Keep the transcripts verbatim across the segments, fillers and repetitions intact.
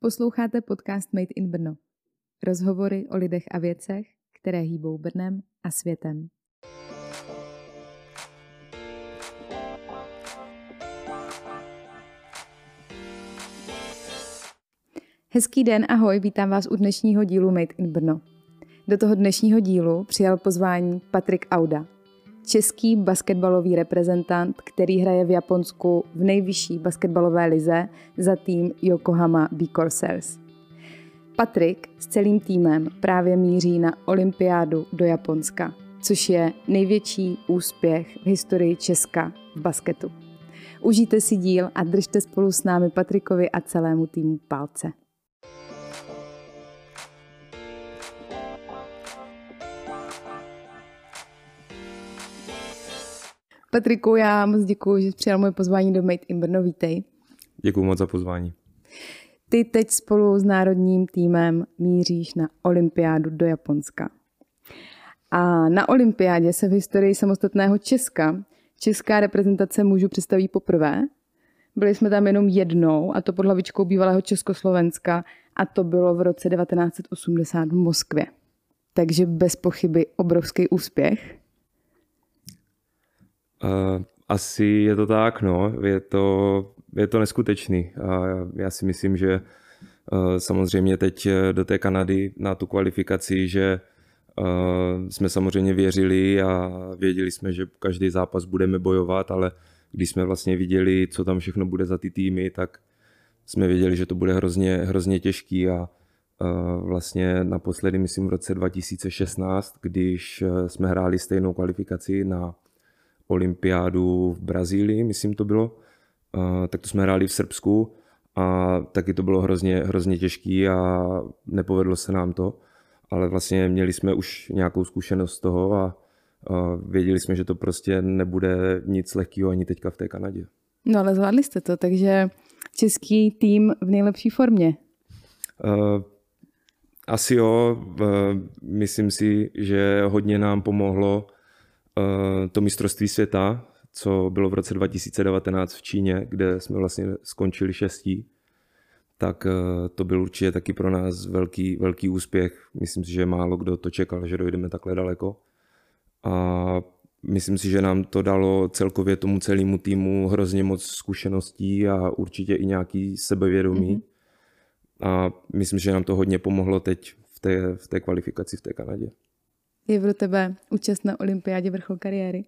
Posloucháte podcast Made in Brno. Rozhovory o lidech a věcech, které hýbou Brnem a světem. Hezký den, ahoj, vítám vás u dnešního dílu Made in Brno. Do toho dnešního dílu přijal pozvání Patrik Auda, český basketbalový reprezentant, který hraje v Japonsku v nejvyšší basketbalové lize za tým Yokohama B Corsairs. Patrik s celým týmem právě míří na olympiádu do Japonska, což je největší úspěch v historii Česka v basketu. Užijte si díl a držte spolu s námi Patrikovi a celému týmu palce. Patriku, já moc děkuji, že přijal moje pozvání do Made in Brno. Vítej. Děkuji moc za pozvání. Ty teď spolu s národním týmem míříš na olympiádu do Japonska. A na olympiádě se v historii samostatného Česka česká reprezentace mužů představí poprvé. Byli jsme tam jenom jednou, a to pod hlavičkou bývalého Československa, a to bylo v roce devatenáct osmdesát v Moskvě. Takže bez pochyby obrovský úspěch. Uh, asi je to tak, no. Je to, je to neskutečný. A já si myslím, že uh, samozřejmě teď do té Kanady na tu kvalifikaci, že uh, jsme samozřejmě věřili a věděli jsme, že každý zápas budeme bojovat, ale když jsme vlastně viděli, co tam všechno bude za ty týmy, tak jsme věděli, že to bude hrozně, hrozně těžký a uh, vlastně naposledy, myslím, v roce dva tisíce šestnáct, když jsme hráli stejnou kvalifikaci na olympiádu v Brazílii, myslím to bylo, tak to jsme hráli v Srbsku a taky to bylo hrozně, hrozně těžký a nepovedlo se nám to, ale vlastně měli jsme už nějakou zkušenost z toho a věděli jsme, že to prostě nebude nic lehkého ani teďka v té Kanadě. No ale zvládli jste to, takže český tým v nejlepší formě. Asi jo, myslím si, že hodně nám pomohlo to mistrovství světa, co bylo v roce dva tisíce devatenáct v Číně, kde jsme vlastně skončili šestí, tak to byl určitě taky pro nás velký, velký úspěch. Myslím si, že málo kdo to čekal, že dojdeme takhle daleko. A myslím si, že nám to dalo celkově tomu celému týmu hrozně moc zkušeností a určitě i nějaký sebevědomí. Mm-hmm. A myslím, že nám to hodně pomohlo teď v té, v té kvalifikaci v té Kanadě. Je pro tebe účast na olympiádě vrchol kariéry?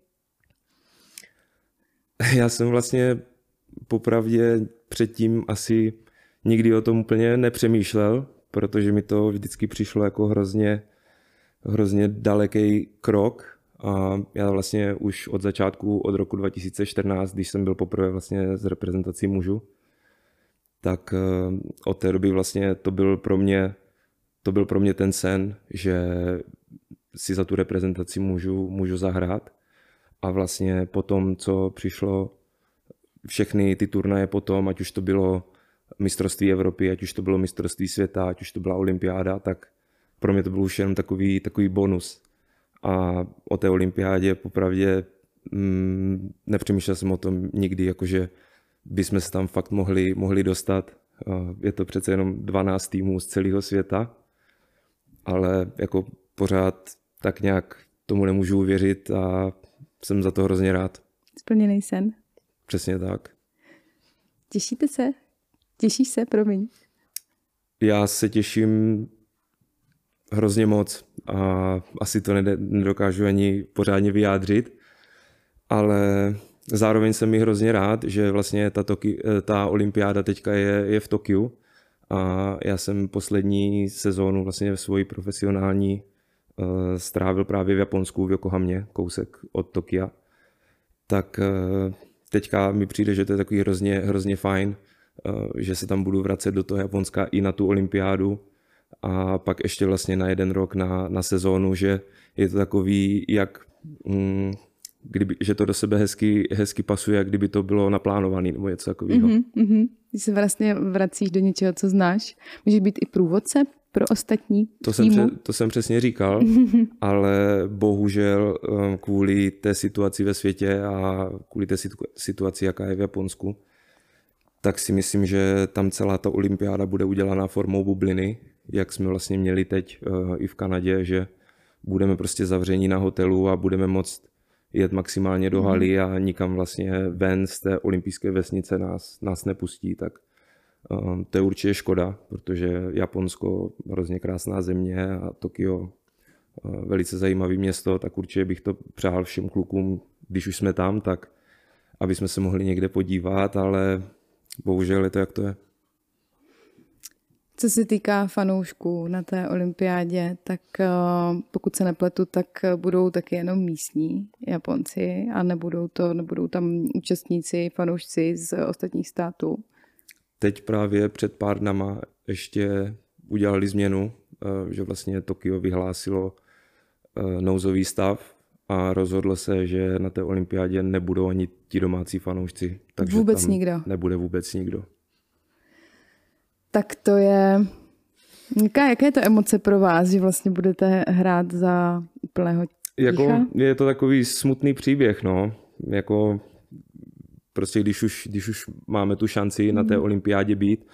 Já jsem vlastně popravdě předtím asi nikdy o tom úplně nepřemýšlel, protože mi to vždycky přišlo jako hrozně, hrozně daleký krok. A já vlastně už od začátku, od roku dva tisíce čtrnáct, když jsem byl poprvé vlastně s reprezentací mužů, tak od té doby vlastně to byl pro mě, to byl pro mě ten sen, že si za tu reprezentaci můžu, můžu zahrát. A vlastně potom, co přišlo všechny ty turnaje potom, ať už to bylo mistrovství Evropy, ať už to bylo mistrovství světa, ať už to byla olympiáda, tak pro mě to byl už jenom takový, takový bonus. A o té olympiádě popravdě mm, nepřemýšlel jsem o tom nikdy, jakože bychom se tam fakt mohli, mohli dostat. Je to přece jenom dvanáct týmů z celého světa, ale jako pořád tak nějak tomu nemůžu uvěřit a jsem za to hrozně rád. Splněný sen. Přesně tak. Těšíte se? Těšíš se? Promiň. Já se těším hrozně moc a asi to nedokážu ani pořádně vyjádřit, ale zároveň jsem mi hrozně rád, že vlastně ta, Toki, ta olympiáda teďka je, je v Tokiu a já jsem poslední sezónu vlastně v svoji profesionální strávil právě v Japonsku, v Yokohamě, kousek od Tokia, tak teďka mi přijde, že to je takový hrozně, hrozně fajn, že se tam budu vracet do toho Japonska i na tu olympiádu a pak ještě vlastně na jeden rok na, na sezónu, že je to takový, jak, mm, kdyby, že to do sebe hezky, hezky pasuje, jak kdyby to bylo naplánované nebo něco takového. Mm-hmm, mm-hmm. Když se vlastně vracíš do něčeho, co znáš, můžeš být i průvodce pro ostatní to jsem, pře- to jsem přesně říkal, ale bohužel kvůli té situaci ve světě a kvůli té situ- situaci, jaká je v Japonsku, tak si myslím, že tam celá ta olympiáda bude udělaná formou bubliny, jak jsme vlastně měli teď i v Kanadě, že budeme prostě zavření na hotelu a budeme moct jet maximálně do haly a nikam vlastně ven z té olympijské vesnice nás, nás nepustí, tak to je určitě škoda, protože Japonsko, hrozně krásná země a Tokio, velice zajímavé město, tak určitě bych to přál všem klukům, když už jsme tam, tak aby jsme se mohli někde podívat, ale bohužel je to, jak to je. Co se týká fanoušků na té olympiádě, tak pokud se nepletu, tak budou taky jenom místní Japonci a nebudou, to, nebudou tam účastníci, fanoušci z ostatních států. Teď právě před pár dnama ještě udělali změnu, že vlastně Tokio vyhlásilo nouzový stav a rozhodlo se, že na té olympiádě nebudou ani ti domácí fanoušci. Takže vůbec tam nikdo. Nebude vůbec nikdo. Tak to je... Jaká, jaká je to emoce pro vás, že vlastně budete hrát za úplného ticha? Jako, je to takový smutný příběh, no. Jako, prostě když už, když už máme tu šanci na té olympiádě být,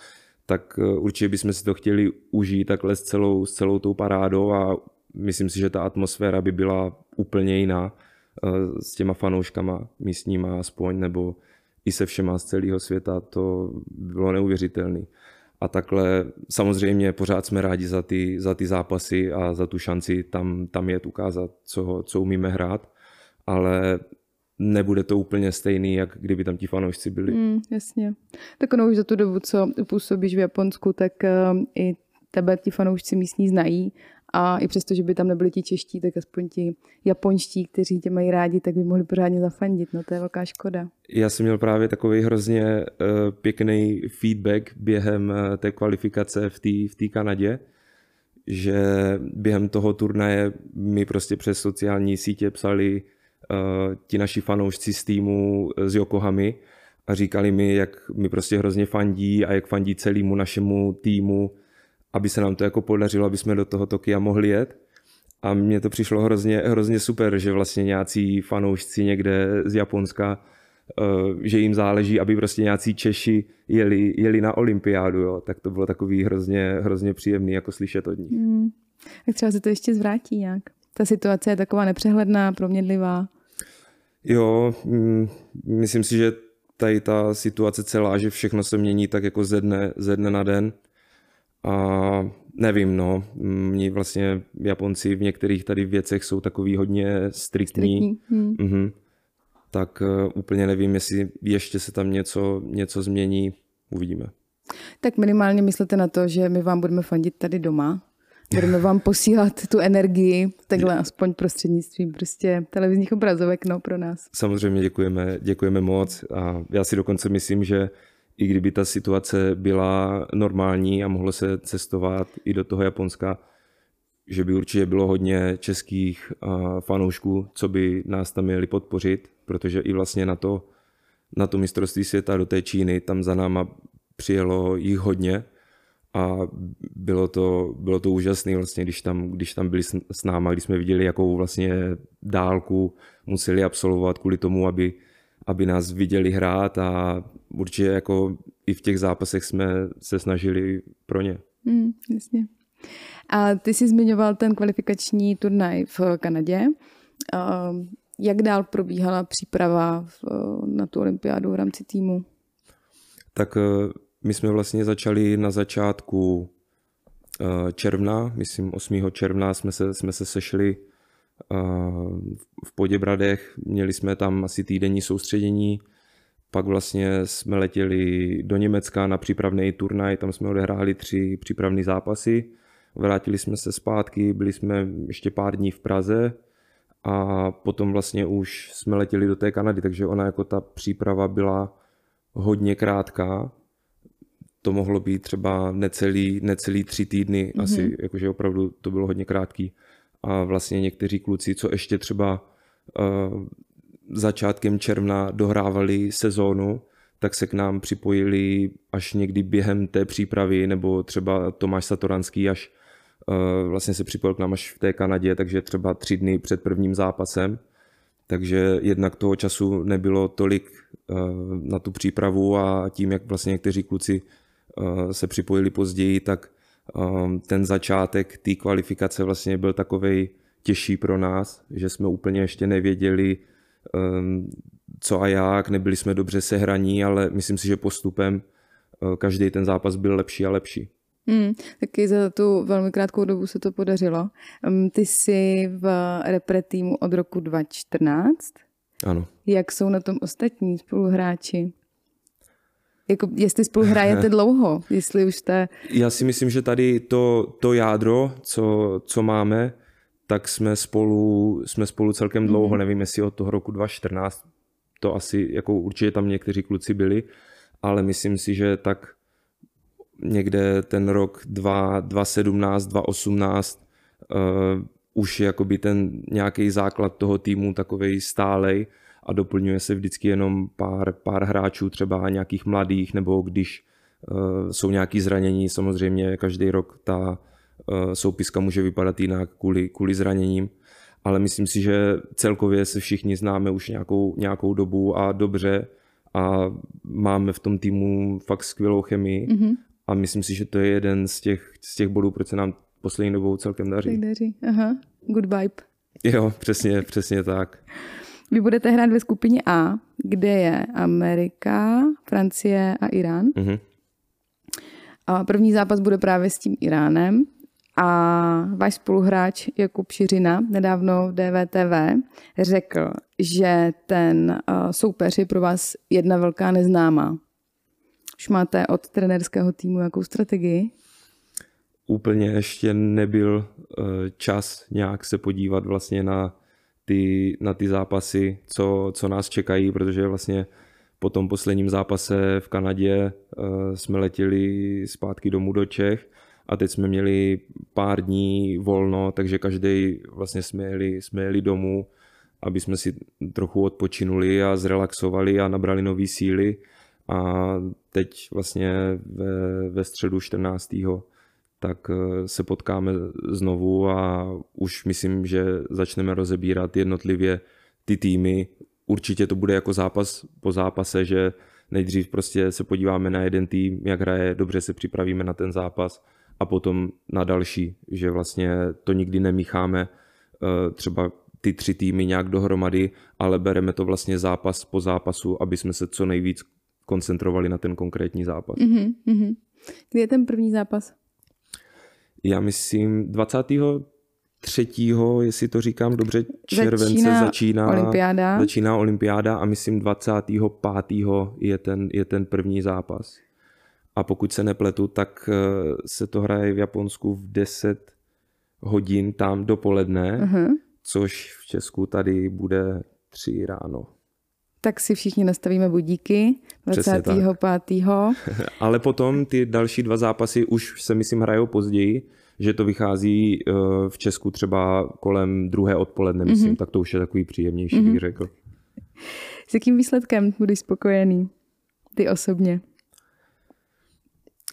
tak určitě bychom si to chtěli užít takhle s celou, s celou tou parádou a myslím si, že ta atmosféra by byla úplně jiná s těma fanouškama místníma aspoň, nebo i se všema z celého světa, to bylo neuvěřitelné. A takhle samozřejmě pořád jsme rádi za ty, za ty zápasy a za tu šanci tam, tam jet ukázat, co, co umíme hrát, ale nebude to úplně stejný, jak kdyby tam ti fanoušci byli. Mm, jasně. Tak ono už za tu dobu, co působíš v Japonsku, tak uh, i tebe ti fanoušci místní znají a i přesto, že by tam nebyli ti čeští, tak aspoň ti japonští, kteří tě mají rádi, tak by mohli pořádně zafandit. No to je velká škoda. Já jsem měl právě takový hrozně uh, pěkný feedback během uh, té kvalifikace v té v té Kanadě, že během toho turnaje mi prostě přes sociální sítě psali ti naši fanoušci z týmu z Yokohamy a říkali mi, jak mi prostě hrozně fandí a jak fandí celému našemu týmu, aby se nám to jako podařilo, aby jsme do toho Tokia mohli jet. A mně to přišlo hrozně, hrozně super, že vlastně nějací fanoušci někde z Japonska, že jim záleží, aby prostě nějací Češi jeli, jeli na olympiádu. Jo. Tak to bylo takový hrozně, hrozně příjemný jako slyšet od nich. Hmm. Tak třeba se to ještě zvrátí nějak. Ta situace je taková nepřehledná, proměnlivá. Jo, myslím si, že tady ta situace celá, že všechno se mění tak jako ze dne, ze dne na den. A nevím, no, mě vlastně Japonci v některých tady věcech jsou takový hodně striktní. Hmm. Mhm. Tak uh, úplně nevím, jestli ještě se tam něco, něco změní, uvidíme. Tak minimálně myslíte na to, že my vám budeme fandit tady doma. Budeme vám posílat tu energii, takhle aspoň prostřednictvím prostě televizních obrazovek, no, pro nás. Samozřejmě děkujeme, děkujeme moc a já si dokonce myslím, že i kdyby ta situace byla normální a mohlo se cestovat i do toho Japonska, že by určitě bylo hodně českých fanoušků, co by nás tam měli podpořit, protože i vlastně na to, na to mistrovství světa do té Číny, tam za náma přijelo jich hodně. A bylo to, bylo to úžasné, vlastně, když tam, když tam byli s náma, když jsme viděli, jakou vlastně dálku museli absolvovat kvůli tomu, aby, aby nás viděli hrát a určitě jako i v těch zápasech jsme se snažili pro ně. Mm, jasně. A ty jsi zmiňoval ten kvalifikační turnaj v Kanadě. Jak dál probíhala příprava na tu olympiádu v rámci týmu? Tak... My jsme vlastně začali na začátku června, myslím osmého června jsme se, jsme se sešli v Poděbradech, měli jsme tam asi týdenní soustředění, pak vlastně jsme letěli do Německa na přípravný turnaj, tam jsme odehráli tři přípravné zápasy, vrátili jsme se zpátky, byli jsme ještě pár dní v Praze a potom vlastně už jsme letěli do té Kanady, takže ona jako ta příprava byla hodně krátká. To mohlo být třeba necelý, necelý tři týdny, mm-hmm. asi, jakože opravdu to bylo hodně krátký. A vlastně někteří kluci, co ještě třeba uh, začátkem června dohrávali sezónu, tak se k nám připojili až někdy během té přípravy, nebo třeba Tomáš Satoranský až uh, vlastně se připojil k nám až v té Kanadě, takže třeba tři dny před prvním zápasem. Takže jednak toho času nebylo tolik na tu přípravu a tím, jak vlastně někteří kluci se připojili později, tak ten začátek té kvalifikace vlastně byl takovej těžší pro nás, že jsme úplně ještě nevěděli, co a jak, nebyli jsme dobře sehraní, ale myslím si, že postupem každý ten zápas byl lepší a lepší. Hmm, taky za tu velmi krátkou dobu se to podařilo. Ty jsi v repre týmu od roku dva tisíce čtrnáct. Ano. Jak jsou na tom ostatní spoluhráči? Jako, jestli spolu hrajete dlouho, jestli už jste... Já si myslím, že tady to, to jádro, co, co máme, tak jsme spolu, jsme spolu celkem dlouho, mm. nevím, jestli od toho roku dva tisíce čtrnáct, to asi, jako určitě tam někteří kluci byli, ale myslím si, že tak někde ten rok dva tisíce sedmnáct, dva tisíce osmnáct uh, už je jakoby ten nějaký základ toho týmu takovej stálej a doplňuje se vždycky jenom pár, pár hráčů, třeba nějakých mladých, nebo když uh, jsou nějaké zranění, samozřejmě každý rok ta uh, soupiska může vypadat jinak kvůli, kvůli zraněním, ale myslím si, že celkově se všichni známe už nějakou, nějakou dobu a dobře a máme v tom týmu fakt skvělou chemii mm-hmm. a myslím si, že to je jeden z těch, z těch bodů, proč se nám poslední dobou celkem daří. Tak daří, aha, good vibe. Jo, přesně, přesně tak. Vy budete hrát ve skupině A, kde je Amerika, Francie a Irán. Mm-hmm. A první zápas bude právě s tím Iránem. A váš spoluhráč Jakub Šiřina nedávno v D V T V řekl, že ten soupeř je pro vás jedna velká neznámá. Už máte od trenérského týmu jakou strategii? Úplně ještě nebyl čas nějak se podívat vlastně na Ty, na ty zápasy, co, co nás čekají, protože vlastně po tom posledním zápase v Kanadě uh, jsme letěli zpátky domů do Čech a teď jsme měli pár dní volno, takže každý vlastně jsme jeli, jsme jeli domů, aby jsme si trochu odpočinuli a zrelaxovali a nabrali nové síly a teď vlastně ve, ve středu čtrnáctého tak se potkáme znovu a už myslím, že začneme rozebírat jednotlivě ty týmy. Určitě to bude jako zápas po zápase, že nejdřív prostě se podíváme na jeden tým, jak hraje, dobře se připravíme na ten zápas a potom na další, že vlastně to nikdy nemícháme třeba ty tři týmy nějak dohromady, ale bereme to vlastně zápas po zápasu, aby jsme se co nejvíc koncentrovali na ten konkrétní zápas. Mm-hmm, mm-hmm. Kdy je ten první zápas? Já myslím dvacátého třetího, jestli to říkám dobře, července začíná začíná olympiáda, začíná olympiáda a myslím dvacátého pátého je ten, je ten první zápas. A pokud se nepletu, tak se to hraje v Japonsku v deset hodin tam dopoledne, uh-huh. což v Česku tady bude tři ráno. Tak si všichni nastavíme budíky dvacátého pátého Ale potom ty další dva zápasy už se myslím hrajou později, že to vychází v Česku třeba kolem druhé odpoledne, mm-hmm. myslím, tak to už je takový příjemnější, mm-hmm. bych řekl. S jakým výsledkem budeš spokojený? Ty osobně?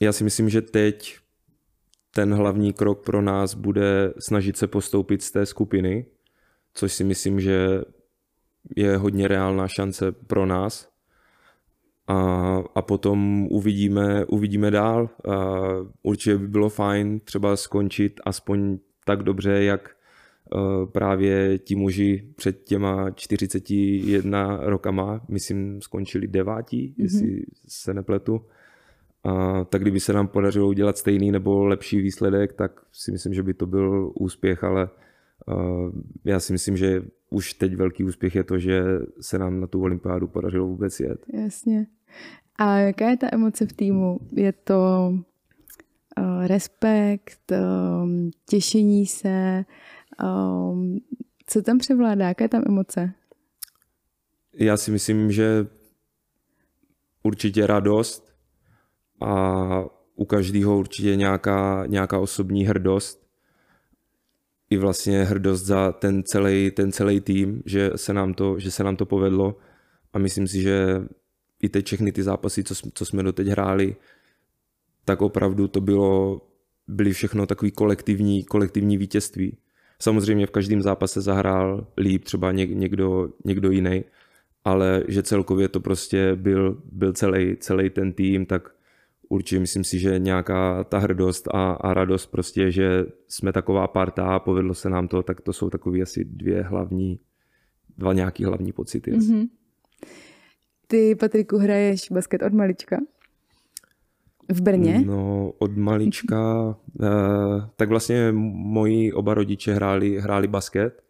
Já si myslím, že teď ten hlavní krok pro nás bude snažit se postoupit z té skupiny, což si myslím, že je hodně reálná šance pro nás a, a potom uvidíme, uvidíme dál. A určitě by bylo fajn třeba skončit aspoň tak dobře, jak právě ti muži před těma čtyřiceti jedna rokama, myslím, skončili devátí, mm-hmm. jestli se nepletu. A tak kdyby se nám podařilo udělat stejný nebo lepší výsledek, tak si myslím, že by to byl úspěch, ale já si myslím, že už teď velký úspěch je to, že se nám na tu olympiádu podařilo vůbec jet. Jasně. A jaká je ta emoce v týmu? Je to uh, respekt, um, těšení se? Um, co tam převládá? Jaká je tam emoce? Já si myslím, že určitě radost a u každého určitě nějaká, nějaká osobní hrdost. I vlastně hrdost za ten celý ten celý tým, že se nám to, že se nám to povedlo a myslím si, že i teď všechny ty zápasy, co, co jsme doteď hráli, tak opravdu to bylo, byly všechno takový kolektivní, kolektivní vítězství. Samozřejmě v každém zápase zahrál líp třeba někdo, někdo jiný, ale že celkově to prostě byl, byl celý, celý ten tým, tak určitě myslím si, že nějaká ta hrdost a, a radost prostě, že jsme taková parta, povedlo se nám to, tak to jsou takový asi dvě hlavní, dva nějaký hlavní pocity. Mm-hmm. Ty, Patriku, hraješ basket od malička? V Brně? No, od malička. eh, tak vlastně moji oba rodiče hráli, hráli basket.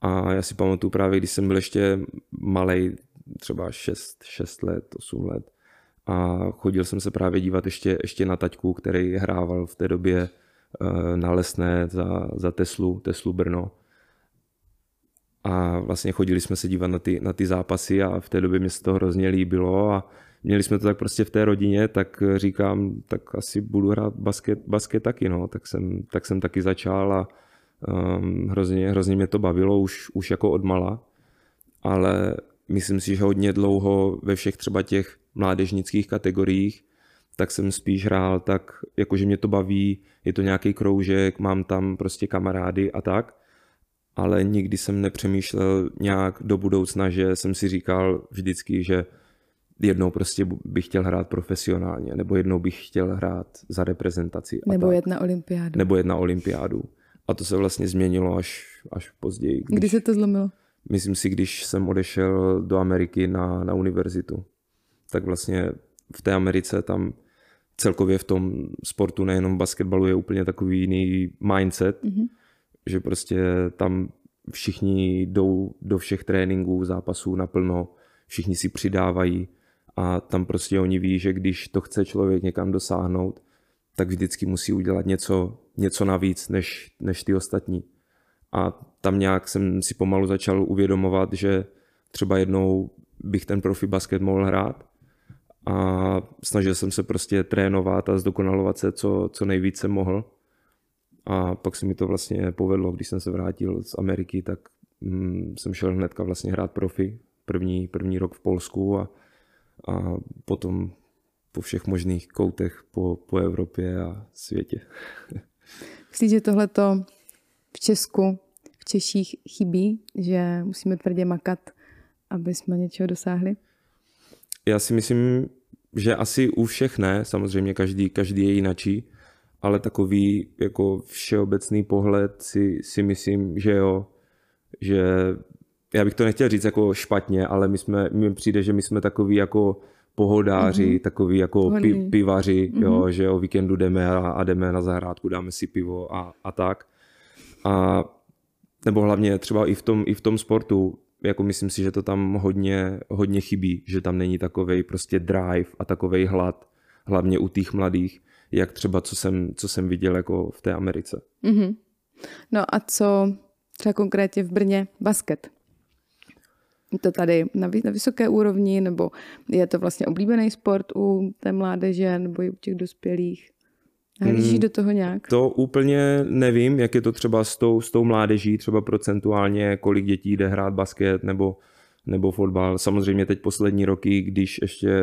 A já si pamatuju právě, když jsem byl ještě malej, třeba šest, šest let, osm let. A chodil jsem se právě dívat ještě, ještě na taťku, který hrával v té době eh, na Lesné za, za Teslu, Teslu Brno. A vlastně chodili jsme se dívat na ty, na ty zápasy a v té době mě se to hrozně líbilo a měli jsme to tak prostě v té rodině, tak říkám, tak asi budu hrát basket, basket taky, no. Tak jsem, tak jsem taky začal a um, hrozně, hrozně mě to bavilo už, už jako odmala, ale myslím si, že hodně dlouho ve všech třeba těch mládežnických kategoriích, tak jsem spíš hrál tak, jakože mě to baví, je to nějaký kroužek, mám tam prostě kamarády a tak. Ale nikdy jsem nepřemýšlel nějak do budoucna, že jsem si říkal vždycky, že jednou prostě bych chtěl hrát profesionálně, nebo jednou bych chtěl hrát za reprezentaci. A nebo jet na olympiádu. Nebo jet na olympiádu. A to se vlastně změnilo až, až později. Když, Kdy se to zlomilo? Myslím si, když jsem odešel do Ameriky na, na univerzitu, tak vlastně v té Americe tam celkově v tom sportu, nejenom v basketbalu, je úplně takový jiný mindset, mm-hmm. že prostě tam všichni jdou do všech tréninků, zápasů naplno, všichni si přidávají a tam prostě oni ví, že když to chce člověk někam dosáhnout, tak vždycky musí udělat něco, něco navíc než, než ty ostatní. A tam nějak jsem si pomalu začal uvědomovat, že třeba jednou bych ten profi basket mohl hrát a snažil jsem se prostě trénovat a zdokonalovat se, co, co nejvíce mohl. A pak se mi to vlastně povedlo, když jsem se vrátil z Ameriky, tak mm, jsem šel hnedka vlastně hrát profi. První, první rok v Polsku a, a potom po všech možných koutech po, po Evropě a světě. Myslím, že tohleto v Česku, v Češích chybí, že musíme tvrdě makat, aby jsme něčeho dosáhli? Já si myslím, že asi u všech ne, samozřejmě každý, každý je jinačí. Ale takový jako všeobecný pohled si, si myslím, že jo, že já bych to nechtěl říct jako špatně, ale my jsme, mi přijde, že my jsme takový jako pohodáři, mm-hmm. takový jako pi, pivaři, mm-hmm. jo, že o víkendu jdeme a, a jdeme na zahrádku, dáme si pivo a, a tak. A, nebo hlavně třeba i v tom, i v tom sportu, jako myslím si, že to tam hodně, hodně chybí, že tam není takovej prostě drive a takovej hlad, hlavně u těch mladých. Jak třeba, co jsem, co jsem viděl jako v té Americe. Mm-hmm. No a co třeba konkrétně v Brně basket? Je to tady na, na vysoké úrovni, nebo je to vlastně oblíbený sport u té mládeže, nebo i u těch dospělých? Hledíš mm, do toho nějak? To úplně nevím, jak je to třeba s tou, s tou mládeží, třeba procentuálně, kolik dětí jde hrát basket, nebo nebo fotbal. Samozřejmě teď poslední roky, když ještě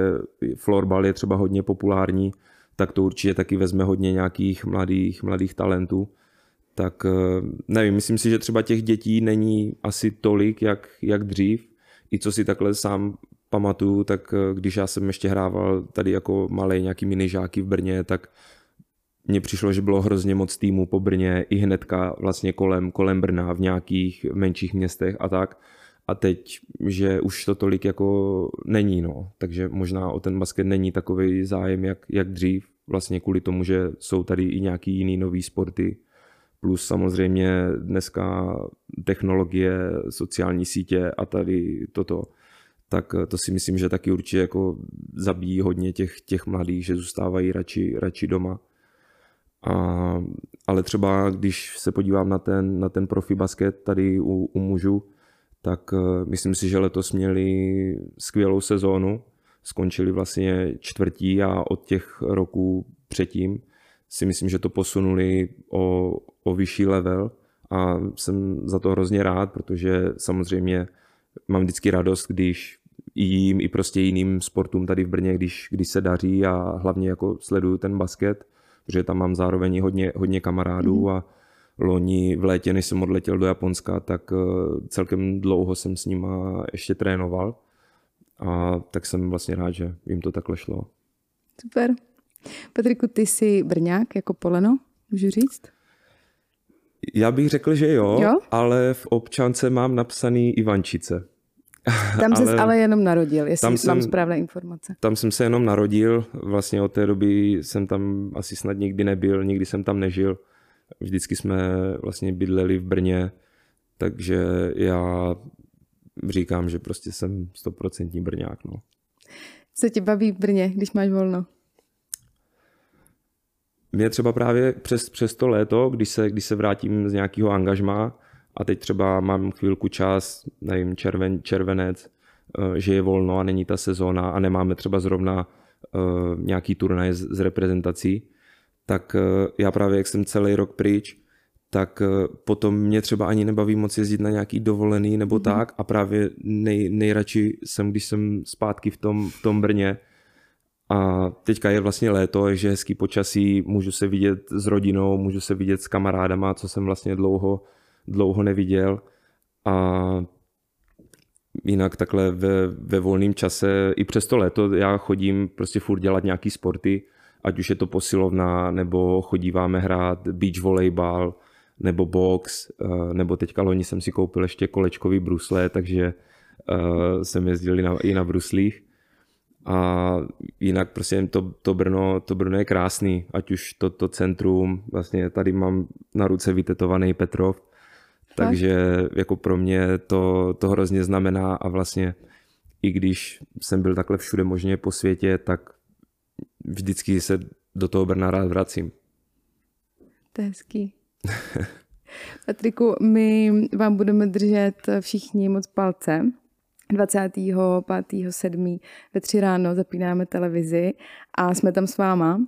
florbal je třeba hodně populární, tak to určitě taky vezme hodně nějakých mladých, mladých talentů. Tak nevím, myslím si, že třeba těch dětí není asi tolik, jak, jak dřív. I co si takhle sám pamatuju, tak když já jsem ještě hrával tady jako malej nějaký minižáky v Brně, tak mně přišlo, že bylo hrozně moc týmů po Brně i hnedka vlastně kolem, kolem Brna v nějakých menších městech a tak. A teď, že už to tolik jako není, no. Takže možná o ten basket není takový zájem, jak, jak dřív. Vlastně kvůli tomu, že jsou tady i nějaký jiný nový sporty. Plus samozřejmě dneska technologie, sociální sítě a tady toto. Tak to si myslím, že taky určitě jako zabíjí hodně těch, těch mladých, že zůstávají radši, radši doma. A, ale třeba, když se podívám na ten, na ten profi basket tady u, u mužů, tak myslím si, že letos měli skvělou sezónu. Skončili vlastně čtvrtí a od těch roků předtím si myslím, že to posunuli o, o vyšší level a jsem za to hrozně rád, protože samozřejmě mám vždycky radost, když jim i prostě jiným sportům tady v Brně, když, když se daří a hlavně jako sleduju ten basket, protože tam mám zároveň hodně, hodně kamarádů a loni v létě, než jsem odletěl do Japonska, tak celkem dlouho jsem s nima ještě trénoval a tak jsem vlastně rád, že jim to takhle šlo. Super. Patriku, ty jsi Brňák jako poleno, můžu říct? Já bych řekl, že jo, jo? ale v občance mám napsaný Ivančice. Tam jsi ale, ale jenom narodil, jestli mám jsem, správné informace. Tam jsem se jenom narodil, vlastně od té doby jsem tam asi snad nikdy nebyl, nikdy jsem tam nežil. Vždycky jsme vlastně bydleli v Brně, takže já říkám, že prostě jsem stoprocentní Brňák. No. Co tě baví v Brně, když máš volno? Mě třeba právě přes, přes to léto, když se, když se vrátím z nějakého angažmá a teď třeba mám chvílku čas, nevím, červen, červenec, že je volno a není ta sezóna a nemáme třeba zrovna nějaký turnaj z reprezentací, tak já právě, jak jsem celý rok pryč, tak potom mě třeba ani nebaví moc jezdit na nějaký dovolený nebo mm. tak a právě nej, nejradši jsem, když jsem zpátky v tom, v tom Brně. A teďka je vlastně léto, je hezký počasí, můžu se vidět s rodinou, můžu se vidět s kamarádama, co jsem vlastně dlouho, dlouho neviděl. A jinak takhle ve, ve volném čase, i přes to léto, já chodím prostě furt dělat nějaký sporty, ať už je to posilovna, nebo chodíváme hrát beach volejbal, nebo box, nebo teďka loni jsem si koupil ještě kolečkový brusle, takže jsem jezdil i na, i na bruslích. A jinak prostě to, to, Brno, to Brno je krásný, ať už to, to centrum, vlastně tady mám na ruce vytetovaný Petrov, takže jako pro mě to, to hrozně znamená a vlastně i když jsem byl takhle všude možně po světě, tak vždycky se do toho Brna rád vracím. To je hezký. Patriku, my vám budeme držet všichni moc palcem. dvacátého pátého sedmého ve tři ráno zapínáme televizi a jsme tam s váma.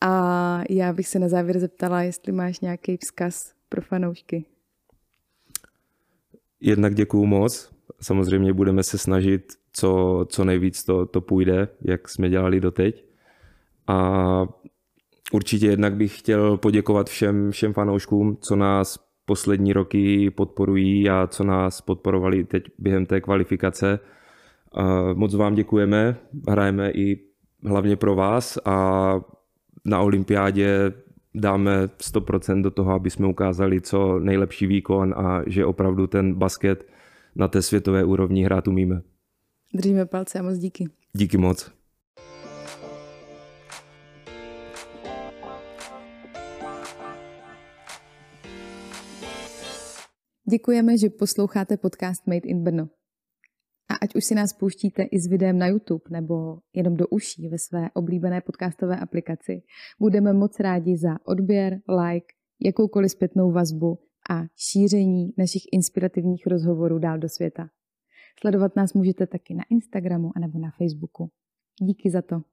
A já bych se na závěr zeptala, jestli máš nějaký vzkaz pro fanoušky. Jednak děkuju moc. Samozřejmě budeme se snažit, co, co nejvíc to, to půjde, jak jsme dělali doteď. A určitě jednak bych chtěl poděkovat všem, všem fanouškům, co nás poslední roky podporují a co nás podporovali teď během té kvalifikace. Moc vám děkujeme, hrajeme i hlavně pro vás a na olympiádě dáme sto procent do toho, aby jsme ukázali co nejlepší výkon a že opravdu ten basket na té světové úrovni hrát umíme. Držíme palce a moc díky. Díky moc. Děkujeme, že posloucháte podcast Made in Brno. A ať už si nás pouštíte i s videem na YouTube nebo jenom do uší ve své oblíbené podcastové aplikaci, budeme moc rádi za odběr, like, jakoukoliv zpětnou vazbu a šíření našich inspirativních rozhovorů dál do světa. Sledovat nás můžete taky na Instagramu anebo na Facebooku. Díky za to.